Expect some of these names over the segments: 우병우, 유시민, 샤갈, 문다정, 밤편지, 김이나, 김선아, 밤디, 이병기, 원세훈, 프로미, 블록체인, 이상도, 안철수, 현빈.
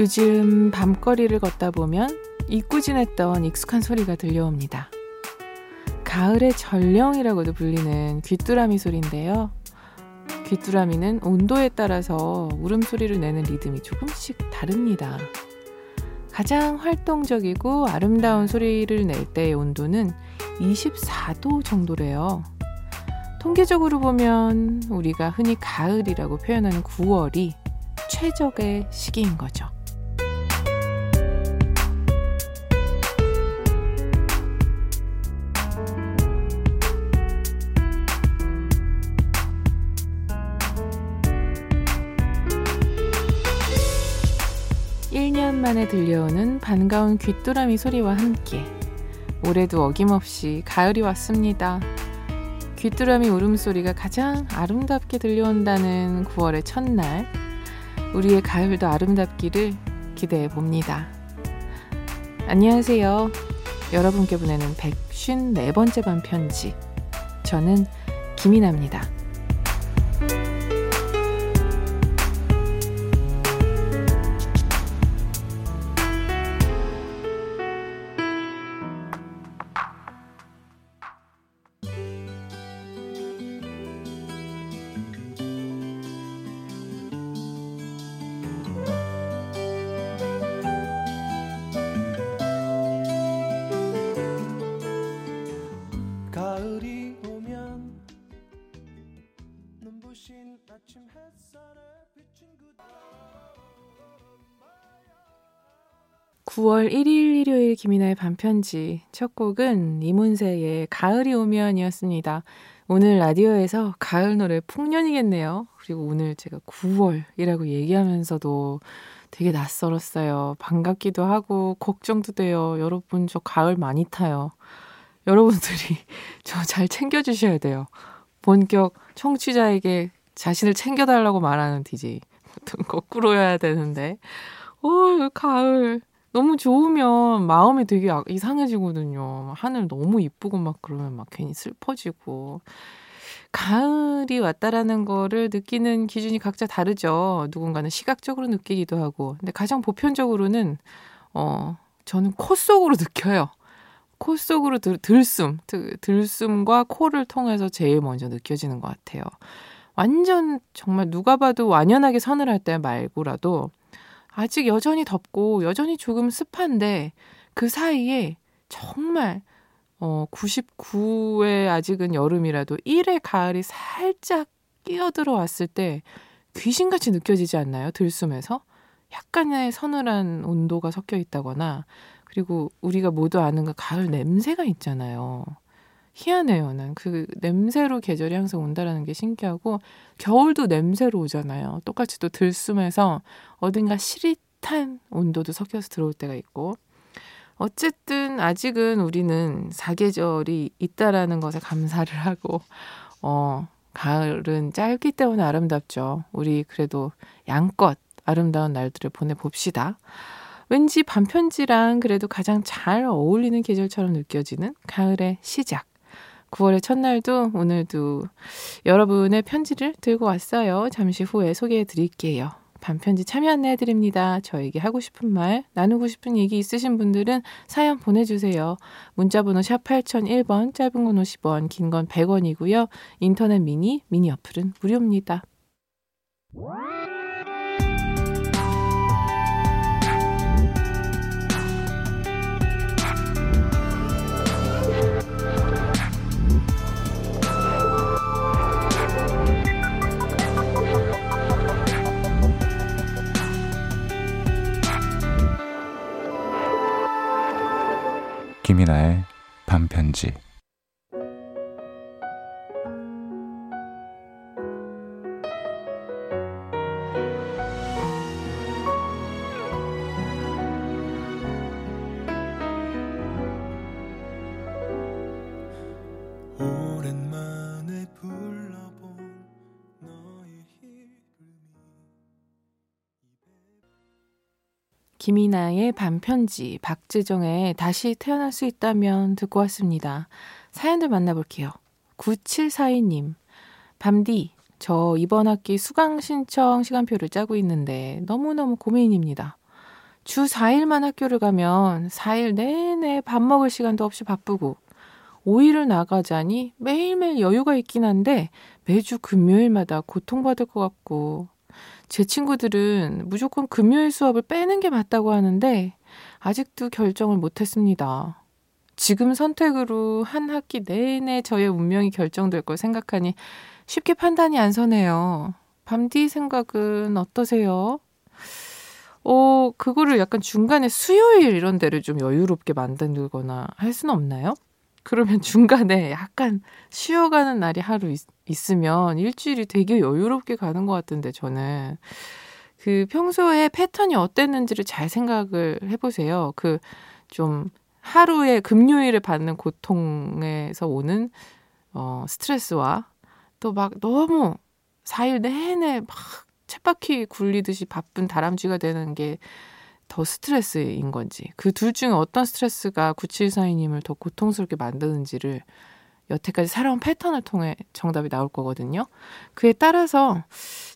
요즘 밤거리를 걷다 보면 이꾸지냈던 익숙한 소리가 들려옵니다. 가을의 전령이라고도 불리는 귀뚜라미 소리인데요. 귀뚜라미는 온도에 따라서 울음소리를 내는 리듬이 조금씩 다릅니다. 가장 활동적이고 아름다운 소리를 낼 때의 온도는 24도 정도래요. 통계적으로 보면 우리가 흔히 가을이라고 표현하는 9월이 최적의 시기인 거죠. 만에 들려오는 반가운 귀뚜라미 소리와 함께 올해도 어김없이 가을이 왔습니다. 귀뚜라미 울음소리가 가장 아름답게 들려온다는 9월의 첫날, 우리의 가을도 아름답기를 기대해 봅니다. 안녕하세요. 여러분께 보내는 154번째 밤편지, 저는 김이나입니다. 9월 1일 일요일 김이나의 밤편지 첫 곡은 이문세의 가을이 오면 이었습니다. 오늘 라디오에서 가을 노래 풍년이겠네요. 그리고 오늘 제가 9월이라고 얘기하면서도 되게 낯설었어요. 반갑기도 하고 걱정도 돼요. 여러분 저 가을 많이 타요. 여러분들이 저 잘 챙겨주셔야 돼요. 본격 청취자에게 자신을 챙겨달라고 말하는 DJ. 보통 거꾸로여야 되는데 가을 너무 좋으면 마음이 되게 이상해지거든요. 하늘 너무 이쁘고 막 그러면 막 괜히 슬퍼지고. 가을이 왔다라는 거를 느끼는 기준이 각자 다르죠. 누군가는 시각적으로 느끼기도 하고. 근데 가장 보편적으로는 저는 코 속으로 느껴요. 코 속으로 들숨과 코를 통해서 제일 먼저 느껴지는 것 같아요. 완전 정말 누가 봐도 완연하게 서늘할 때 말고라도 아직 여전히 덥고 여전히 조금 습한데 그 사이에 정말 99의 아직은 여름이라도 1의 가을이 살짝 끼어들어왔을 때 귀신같이 느껴지지 않나요? 들숨에서? 약간의 서늘한 온도가 섞여 있다거나 그리고 우리가 모두 아는 그 가을 냄새가 있잖아요. 희한해요. 난 그 냄새로 계절이 항상 온다라는 게 신기하고 겨울도 냄새로 오잖아요. 똑같이 또 들숨에서 어딘가 시릿한 온도도 섞여서 들어올 때가 있고 어쨌든 아직은 우리는 사계절이 있다라는 것에 감사를 하고 가을은 짧기 때문에 아름답죠. 우리 그래도 양껏 아름다운 날들을 보내봅시다. 왠지 밤편지랑 그래도 가장 잘 어울리는 계절처럼 느껴지는 가을의 시작. 9월의 첫날도 오늘도 여러분의 편지를 들고 왔어요. 잠시 후에 소개해 드릴게요. 밤편지 참여 안내해 드립니다. 저에게 하고 싶은 말, 나누고 싶은 얘기 있으신 분들은 사연 보내주세요. 문자번호 샵 8001번, 짧은 건 50원, 긴 건 100원이고요. 인터넷 미니 어플은 무료입니다. 김이나의 밤편지. 오랜만에 불러본 너의 김이나의 밤편지, 박재정의 다시 태어날 수 있다면 듣고 왔습니다. 사연들 만나볼게요. 9742님, 밤디, 저 이번 학기 수강 신청 시간표를 짜고 있는데 너무너무 고민입니다. 주 4일만 학교를 가면 4일 내내 밥 먹을 시간도 없이 바쁘고 5일을 나가자니 매일매일 여유가 있긴 한데 매주 금요일마다 고통받을 것 같고, 제 친구들은 무조건 금요일 수업을 빼는 게 맞다고 하는데 아직도 결정을 못했습니다. 지금 선택으로 한 학기 내내 저의 운명이 결정될 걸 생각하니 쉽게 판단이 안 서네요. 밤디 생각은 어떠세요? 그거를 약간 중간에 수요일 이런 데를 좀 여유롭게 만들거나 할 수는 없나요? 그러면 중간에 약간 쉬어가는 날이 하루 있으면 일주일이 되게 여유롭게 가는 것 같은데, 저는 그 평소에 패턴이 어땠는지를 잘 생각을 해보세요. 그 좀 하루에 금요일에 받는 고통에서 오는 스트레스와 또 막 너무 4일 내내 막 쳇바퀴 굴리듯이 바쁜 다람쥐가 되는 게 더 스트레스인 건지, 그 둘 중에 어떤 스트레스가 9742님을 더 고통스럽게 만드는지를 여태까지 살아온 패턴을 통해 정답이 나올 거거든요. 그에 따라서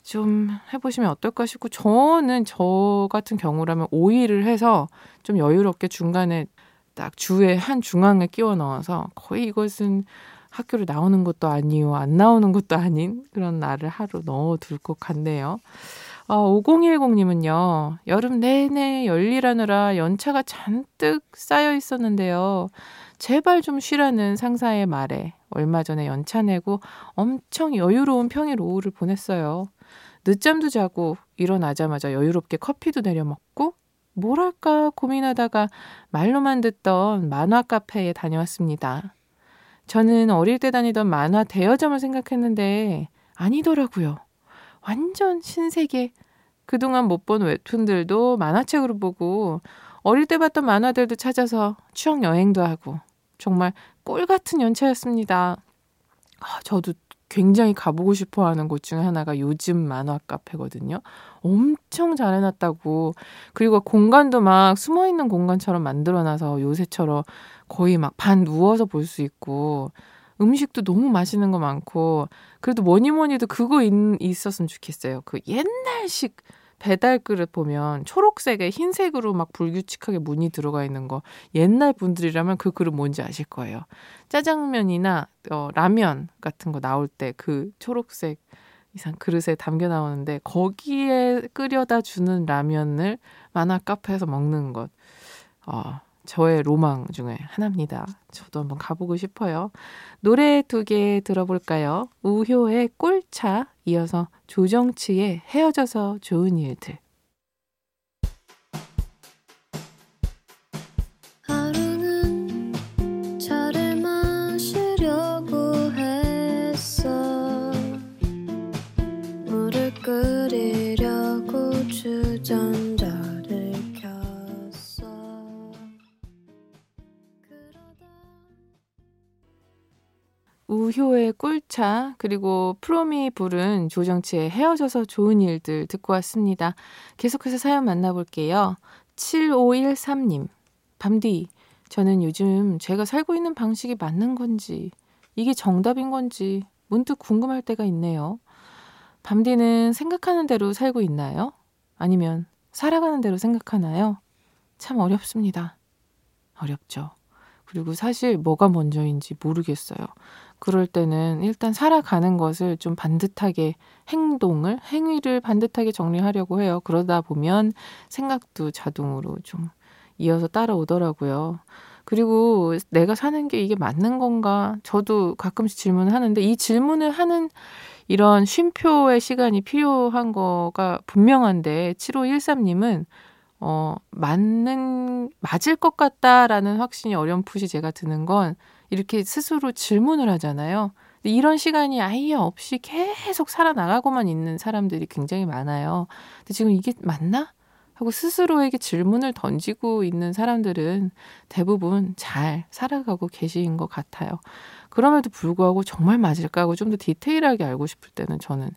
좀 해보시면 어떨까 싶고, 저는 저 같은 경우라면 5일을 해서 좀 여유롭게 중간에 딱 주에 한 중앙에 끼워 넣어서 거의 이것은 학교를 나오는 것도 아니요, 안 나오는 것도 아닌 그런 날을 하루 넣어둘 것 같네요. 5010님은요. 여름 내내 열일하느라 연차가 잔뜩 쌓여 있었는데요. 제발 좀 쉬라는 상사의 말에 얼마 전에 연차 내고 엄청 여유로운 평일 오후를 보냈어요. 늦잠도 자고 일어나자마자 여유롭게 커피도 내려 먹고 뭐랄까 고민하다가 말로만 듣던 만화 카페에 다녀왔습니다. 저는 어릴 때 다니던 만화 대여점을 생각했는데 아니더라고요. 완전 신세계. 그동안 못 본 웹툰들도 만화책으로 보고 어릴 때 봤던 만화들도 찾아서 추억 여행도 하고 정말 꿀 같은 연차였습니다. 저도 굉장히 가보고 싶어하는 곳 중에 하나가 요즘 만화 카페거든요. 엄청 잘 해놨다고. 그리고 공간도 막 숨어있는 공간처럼 만들어놔서 요새처럼 거의 막 반 누워서 볼 수 있고, 음식도 너무 맛있는 거 많고, 그래도 뭐니뭐니도 그거 있었으면 좋겠어요. 그 옛날식 배달 그릇 보면 초록색에 흰색으로 막 불규칙하게 무늬 들어가 있는 거, 옛날 분들이라면 그 그릇 뭔지 아실 거예요. 짜장면이나 라면 같은 거 나올 때 그 초록색 이상 그릇에 담겨 나오는데 거기에 끓여다 주는 라면을 만화 카페에서 먹는 것. 저의 로망 중에 하나입니다. 저도 한번 가보고 싶어요. 노래 2개 들어볼까요? 우효의 꿀차, 이어서 조정치의 헤어져서 좋은 일들. 하루는 차를 마시려고 했어. 물을 끓이려고 주전자 우효의 꿀차, 그리고 프로미 부른 조정치의 헤어져서 좋은 일들 듣고 왔습니다. 계속해서 사연 만나볼게요. 7513님. 밤디, 저는 요즘 제가 살고 있는 방식이 맞는 건지 이게 정답인 건지 문득 궁금할 때가 있네요. 밤디는 생각하는 대로 살고 있나요? 아니면 살아가는 대로 생각하나요? 참 어렵습니다. 어렵죠. 그리고 사실 뭐가 먼저인지 모르겠어요. 그럴 때는 일단 살아가는 것을 좀 반듯하게 행위를 반듯하게 정리하려고 해요. 그러다 보면 생각도 자동으로 좀 이어서 따라오더라고요. 그리고 내가 사는 게 이게 맞는 건가? 저도 가끔씩 질문을 하는데, 이 질문을 하는 이런 쉼표의 시간이 필요한 거가 분명한데, 7513님은 맞을 것 같다라는 확신이 어렴풋이 제가 드는 건, 이렇게 스스로 질문을 하잖아요. 근데 이런 시간이 아예 없이 계속 살아나가고만 있는 사람들이 굉장히 많아요. 근데 지금 이게 맞나? 하고 스스로에게 질문을 던지고 있는 사람들은 대부분 잘 살아가고 계신 것 같아요. 그럼에도 불구하고 정말 맞을까 하고 좀 더 디테일하게 알고 싶을 때는, 저는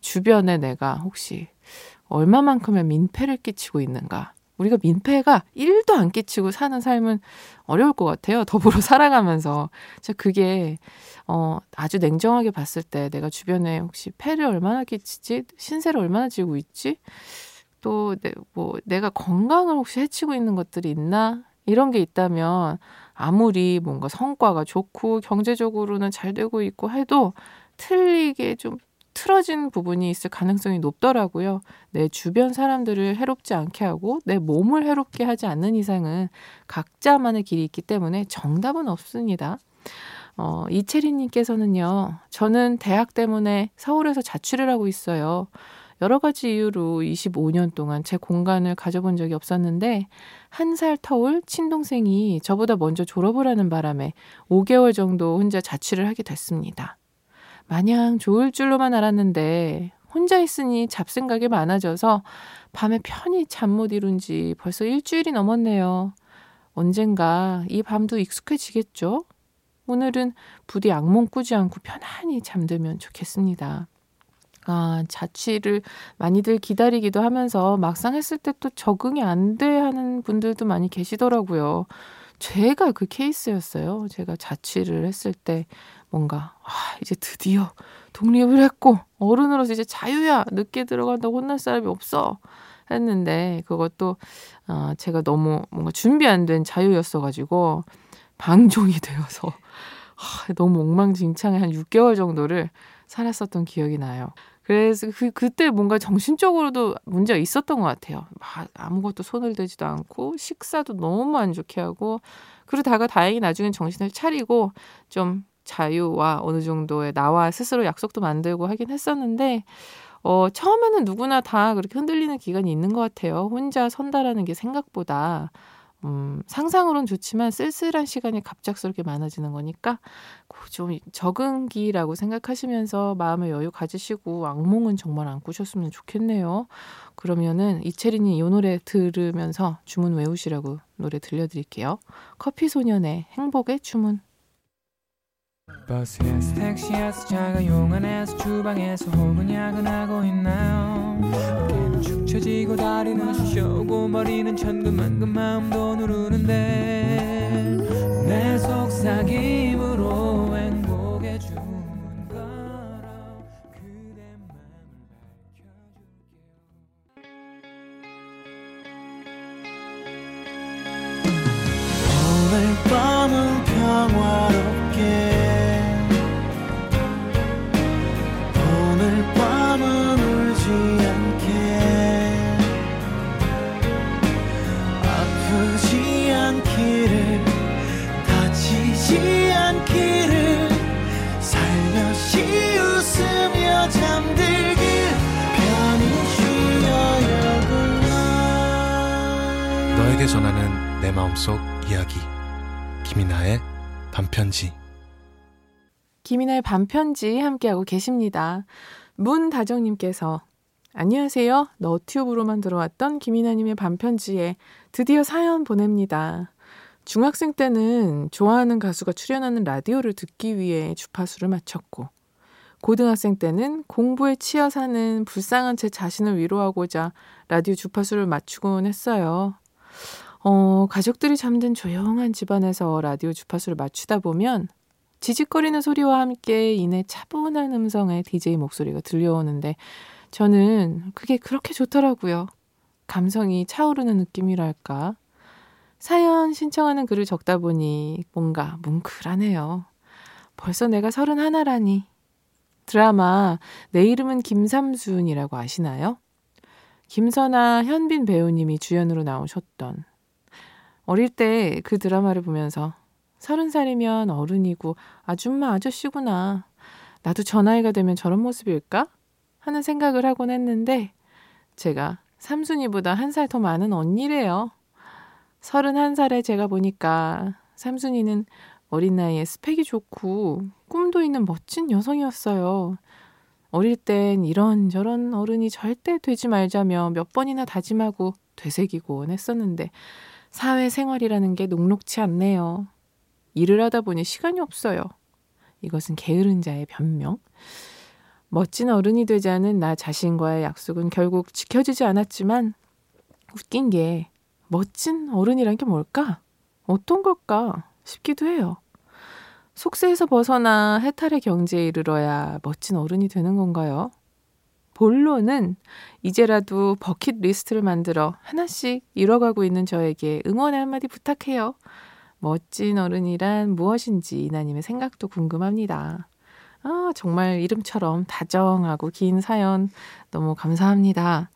주변에 내가 혹시 얼마만큼의 민폐를 끼치고 있는가. 우리가 민폐가 1도 안 끼치고 사는 삶은 어려울 것 같아요. 더불어 살아가면서. 그게 아주 냉정하게 봤을 때 내가 주변에 혹시 폐를 얼마나 끼치지? 신세를 얼마나 지고 있지? 또 뭐 내가 건강을 혹시 해치고 있는 것들이 있나? 이런 게 있다면 아무리 뭔가 성과가 좋고 경제적으로는 잘 되고 있고 해도 틀리게 좀 틀어진 부분이 있을 가능성이 높더라고요. 내 주변 사람들을 해롭지 않게 하고 내 몸을 해롭게 하지 않는 이상은 각자만의 길이 있기 때문에 정답은 없습니다. 이채리님께서는요. 저는 대학 때문에 서울에서 자취를 하고 있어요. 여러 가지 이유로 25년 동안 제 공간을 가져본 적이 없었는데 한 살 터울 친동생이 저보다 먼저 졸업을 하는 바람에 5개월 정도 혼자 자취를 하게 됐습니다. 마냥 좋을 줄로만 알았는데 혼자 있으니 잡생각이 많아져서 밤에 편히 잠 못 이룬 지 벌써 일주일이 넘었네요. 언젠가 이 밤도 익숙해지겠죠? 오늘은 부디 악몽 꾸지 않고 편안히 잠들면 좋겠습니다. 자취를 많이들 기다리기도 하면서 막상 했을 때 또 적응이 안 돼 하는 분들도 많이 계시더라고요. 제가 그 케이스였어요. 제가 자취를 했을 때 뭔가 이제 드디어 독립을 했고 어른으로서 이제 자유야. 늦게 들어간다고 혼날 사람이 없어 했는데 그것도 제가 너무 뭔가 준비 안 된 자유였어가지고 방종이 되어서 너무 엉망진창에 한 6개월 정도를 살았었던 기억이 나요. 그래서 그때 뭔가 정신적으로도 문제가 있었던 것 같아요. 막 아무것도 손을 대지도 않고 식사도 너무 안 좋게 하고 그러다가 다행히 나중엔 정신을 차리고 좀 자유와 어느 정도의 나와 스스로 약속도 만들고 하긴 했었는데 처음에는 누구나 다 그렇게 흔들리는 기간이 있는 것 같아요. 혼자 선다라는 게 생각보다 상상으론 좋지만 쓸쓸한 시간이 갑작스럽게 많아지는 거니까 좀 적응기라고 생각하시면서 마음의 여유 가지시고 악몽은 정말 안 꾸셨으면 좋겠네요. 그러면은 이채린이 이 노래 들으면서 주문 외우시라고 노래 들려드릴게요. 커피소년의 행복의 주문. 버스에서 택시에서 차가 용안에서 주방에서 혹은 야근하고 있나요? 어깨는 축 처지고 다리는 쑤셔오고 머리는 천근만근 마음도 누르는데 내 속삭임으로 행복의 주문 걸어 그대 맘을 밝혀줄게요. 오늘 밤은 평화롭게 너에게 전하는 내 마음속 이야기 김이나의 밤편지. 김이나의 밤편지 함께하고 계십니다. 문다정님께서 안녕하세요. 너튜브로만 들어왔던 김이나님의 밤편지에 드디어 사연 보냅니다. 중학생 때는 좋아하는 가수가 출연하는 라디오를 듣기 위해 주파수를 맞췄고 고등학생 때는 공부에 치여 사는 불쌍한 제 자신을 위로하고자 라디오 주파수를 맞추곤 했어요. 가족들이 잠든 조용한 집안에서 라디오 주파수를 맞추다 보면 지직거리는 소리와 함께 이내 차분한 음성의 DJ 목소리가 들려오는데 저는 그게 그렇게 좋더라고요. 감성이 차오르는 느낌이랄까. 사연 신청하는 글을 적다 보니 뭔가 뭉클하네요. 벌써 내가 31라니. 드라마 내 이름은 김삼순이라고 아시나요? 김선아, 현빈 배우님이 주연으로 나오셨던. 어릴 때 그 드라마를 보면서 30살이면 어른이고 아줌마 아저씨구나. 나도 저 나이가 되면 저런 모습일까? 하는 생각을 하곤 했는데 제가 삼순이보다 1살 더 많은 언니래요. 31살에 제가 보니까 삼순이는 어린 나이에 스펙이 좋고 꿈도 있는 멋진 여성이었어요. 어릴 땐 이런저런 어른이 절대 되지 말자며 몇 번이나 다짐하고 되새기곤 했었는데 사회생활이라는 게 녹록치 않네요. 일을 하다 보니 시간이 없어요. 이것은 게으른 자의 변명. 멋진 어른이 되자는 나 자신과의 약속은 결국 지켜지지 않았지만 웃긴 게 멋진 어른이란 게 뭘까? 어떤 걸까? 싶기도 해요. 속세에서 벗어나 해탈의 경지에 이르러야 멋진 어른이 되는 건가요? 본론은 이제라도 버킷리스트를 만들어 하나씩 이뤄가고 있는 저에게 응원의 한마디 부탁해요. 멋진 어른이란 무엇인지 이나님의 생각도 궁금합니다. 아, 정말 이름처럼 다정하고 긴 사연 너무 감사합니다.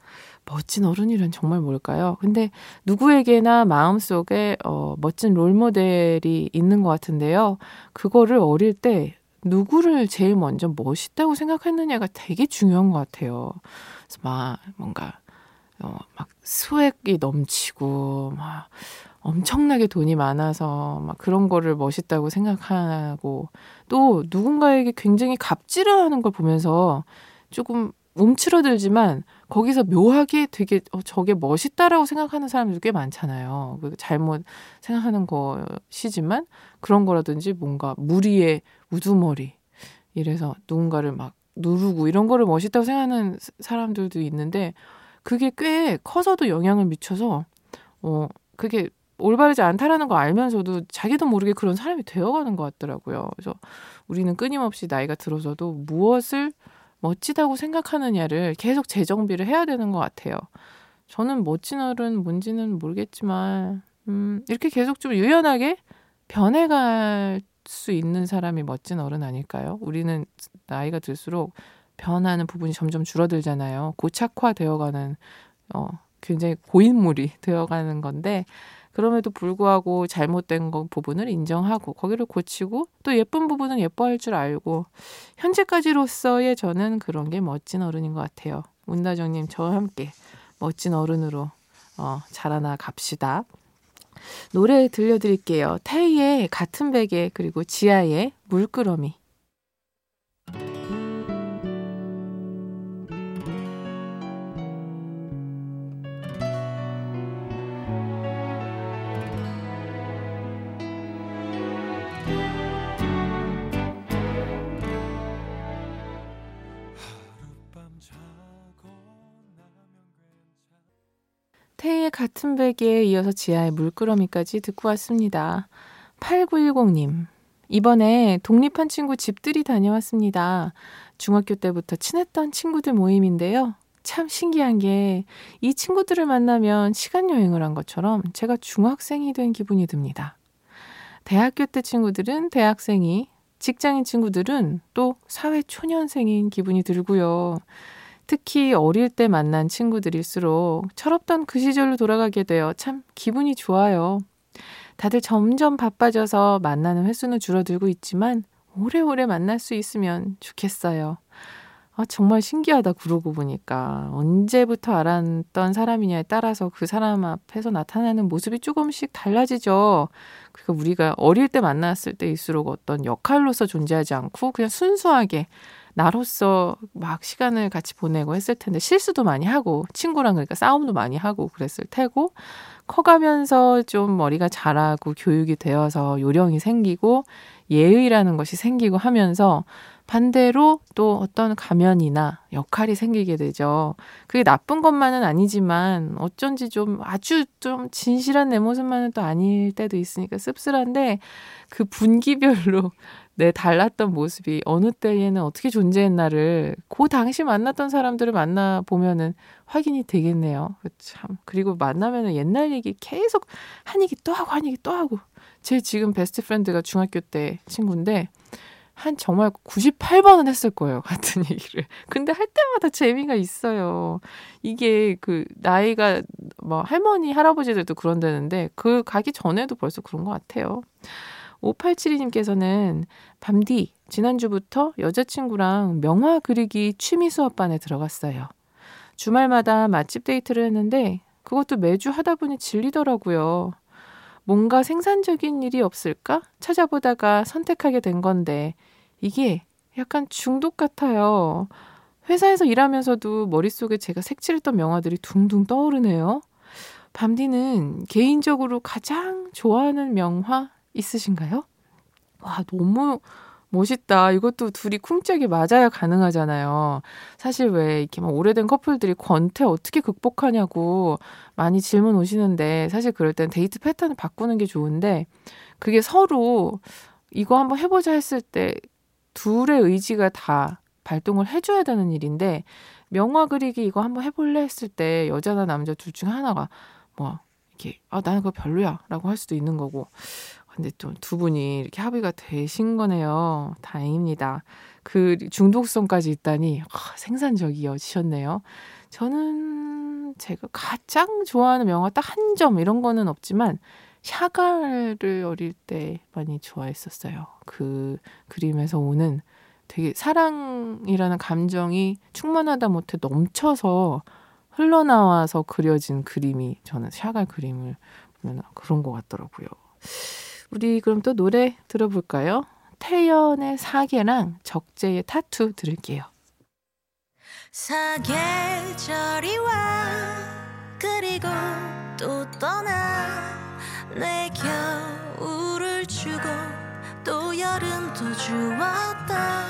멋진 어른이란 정말 뭘까요? 근데 누구에게나 마음속에 멋진 롤모델이 있는 것 같은데요. 그거를 어릴 때 누구를 제일 먼저 멋있다고 생각했느냐가 되게 중요한 것 같아요. 그래서 막 뭔가 막 스웩이 넘치고 막 엄청나게 돈이 많아서 막 그런 거를 멋있다고 생각하고, 또 누군가에게 굉장히 갑질하는 걸 보면서 조금 움츠러들지만 거기서 묘하게 되게 저게 멋있다라고 생각하는 사람들도 꽤 많잖아요. 잘못 생각하는 것이지만 그런 거라든지 뭔가 무리의 우두머리 이래서 누군가를 막 누르고 이런 거를 멋있다고 생각하는 사람들도 있는데, 그게 꽤 커서도 영향을 미쳐서 그게 올바르지 않다라는 걸 알면서도 자기도 모르게 그런 사람이 되어가는 것 같더라고요. 그래서 우리는 끊임없이 나이가 들어서도 무엇을 멋지다고 생각하느냐를 계속 재정비를 해야 되는 것 같아요. 저는 멋진 어른 뭔지는 모르겠지만 이렇게 계속 좀 유연하게 변해갈 수 있는 사람이 멋진 어른 아닐까요? 우리는 나이가 들수록 변하는 부분이 점점 줄어들잖아요. 고착화되어가는 굉장히 고인물이 되어가는 건데, 그럼에도 불구하고 잘못된 부분을 인정하고 거기를 고치고 또 예쁜 부분은 예뻐할 줄 알고, 현재까지로서의 저는 그런 게 멋진 어른인 것 같아요. 문다정님, 저와 함께 멋진 어른으로 자라나 갑시다. 노래 들려드릴게요. 태희의 같은 베개, 그리고 지아의 물끄러미. 태희의 같은 베개에 이어서 지하의 물끄러미까지 듣고 왔습니다. 8910님, 이번에 독립한 친구 집들이 다녀왔습니다. 중학교 때부터 친했던 친구들 모임인데요. 참 신기한 게 이 친구들을 만나면 시간여행을 한 것처럼 제가 중학생이 된 기분이 듭니다. 대학교 때 친구들은 대학생이, 직장인 친구들은 또 사회초년생인 기분이 들고요. 특히 어릴 때 만난 친구들일수록 철없던 그 시절로 돌아가게 되어 참 기분이 좋아요. 다들 점점 바빠져서 만나는 횟수는 줄어들고 있지만 오래오래 만날 수 있으면 좋겠어요. 아, 정말 신기하다. 그러고 보니까 언제부터 알았던 사람이냐에 따라서 그 사람 앞에서 나타나는 모습이 조금씩 달라지죠. 그러니까 우리가 어릴 때 만났을 때일수록 어떤 역할로서 존재하지 않고 그냥 순수하게 나로서 막 시간을 같이 보내고 했을 텐데, 실수도 많이 하고 친구랑 그러니까 싸움도 많이 하고 그랬을 테고, 커가면서 좀 머리가 자라고 교육이 되어서 요령이 생기고 예의라는 것이 생기고 하면서 반대로 또 어떤 가면이나 역할이 생기게 되죠. 그게 나쁜 것만은 아니지만 어쩐지 좀 아주 좀 진실한 내 모습만은 또 아닐 때도 있으니까 씁쓸한데, 그 분기별로 내 달랐던 모습이 어느 때에는 어떻게 존재했나를 그 당시 만났던 사람들을 만나보면은 확인이 되겠네요. 참, 그리고 만나면은 옛날 얘기 계속 한 얘기 또 하고 한 얘기 또 하고. 제 지금 베스트 프렌드가 중학교 때 친구인데 한 정말 98번은 했을 거예요. 같은 얘기를. 근데 할 때마다 재미가 있어요. 이게 그 나이가 뭐 할머니, 할아버지들도 그런다는데 그 가기 전에도 벌써 그런 것 같아요. 5872님께서는 밤디, 지난주부터 여자친구랑 명화 그리기 취미 수업반에 들어갔어요. 주말마다 맛집 데이트를 했는데 그것도 매주 하다 보니 질리더라고요. 뭔가 생산적인 일이 없을까 찾아보다가 선택하게 된 건데 이게 약간 중독 같아요. 회사에서 일하면서도 머릿속에 제가 색칠했던 명화들이 둥둥 떠오르네요. 밤디는 개인적으로 가장 좋아하는 명화 있으신가요? 와, 너무 멋있다. 이것도 둘이 쿵짝이 맞아야 가능하잖아요. 사실 왜 이렇게 막 오래된 커플들이 권태 어떻게 극복하냐고 많이 질문 오시는데, 사실 그럴 땐 데이트 패턴을 바꾸는 게 좋은데, 그게 서로 이거 한번 해보자 했을 때 둘의 의지가 다 발동을 해줘야 되는 일인데 명화 그리기 이거 한번 해볼래 했을 때 여자나 남자 둘 중 하나가 뭐 이렇게 아 나는 그거 별로야 라고 할 수도 있는 거고 근데 좀 두 분이 이렇게 합의가 되신 거네요. 다행입니다. 그 중독성까지 있다니 생산적이어지셨네요. 저는 제가 가장 좋아하는 명화 딱 한 점 이런 거는 없지만 샤갈을 어릴 때 많이 좋아했었어요. 그 그림에서 오는 되게 사랑이라는 감정이 충만하다 못해 넘쳐서 흘러나와서 그려진 그림이 저는 샤갈 그림을 보면 그런 것 같더라고요. 우리 그럼 또 노래 들어볼까요? 태연의 사계랑 적재의 타투 들을게요. 사계절이 와 그리고 또 떠나 내 겨울을 주고 또 여름도 주었다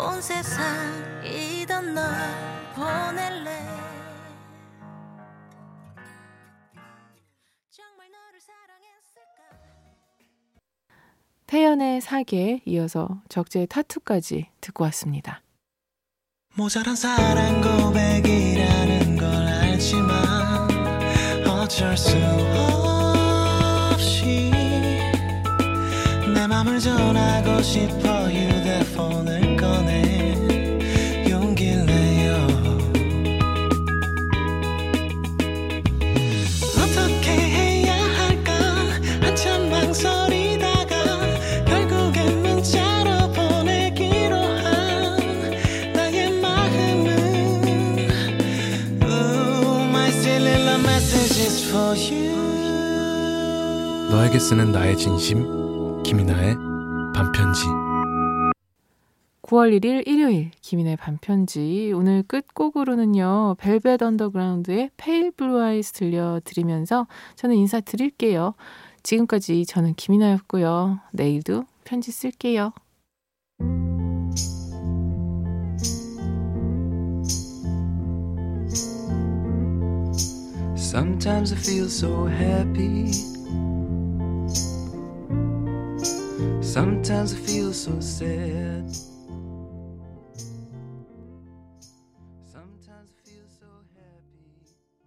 온 세상이던 널 보낼래 정말 너를 사랑했을까 태연의 사계에 이어서 적재의 타투까지 듣고 왔습니다. 모자란 사랑 고백이라는 걸 알지만 어쩔 수 없이 내 맘을 전하고 싶어 휴대폰을 꺼내 용기를 내요 어떻게 해야 할까 한참 망설이 너에게 쓰는 나의 진심 김이나의 밤편지 9월 1일 일요일 김이나의 밤편지 오늘 끝곡으로는요 벨벳 언더그라운드의 페일 블루 아이스 들려드리면서 저는 인사드릴게요. 지금까지 저는 김이나였고요. 내일도 편지 쓸게요. Sometimes I feel so happy Sometimes I feel so sad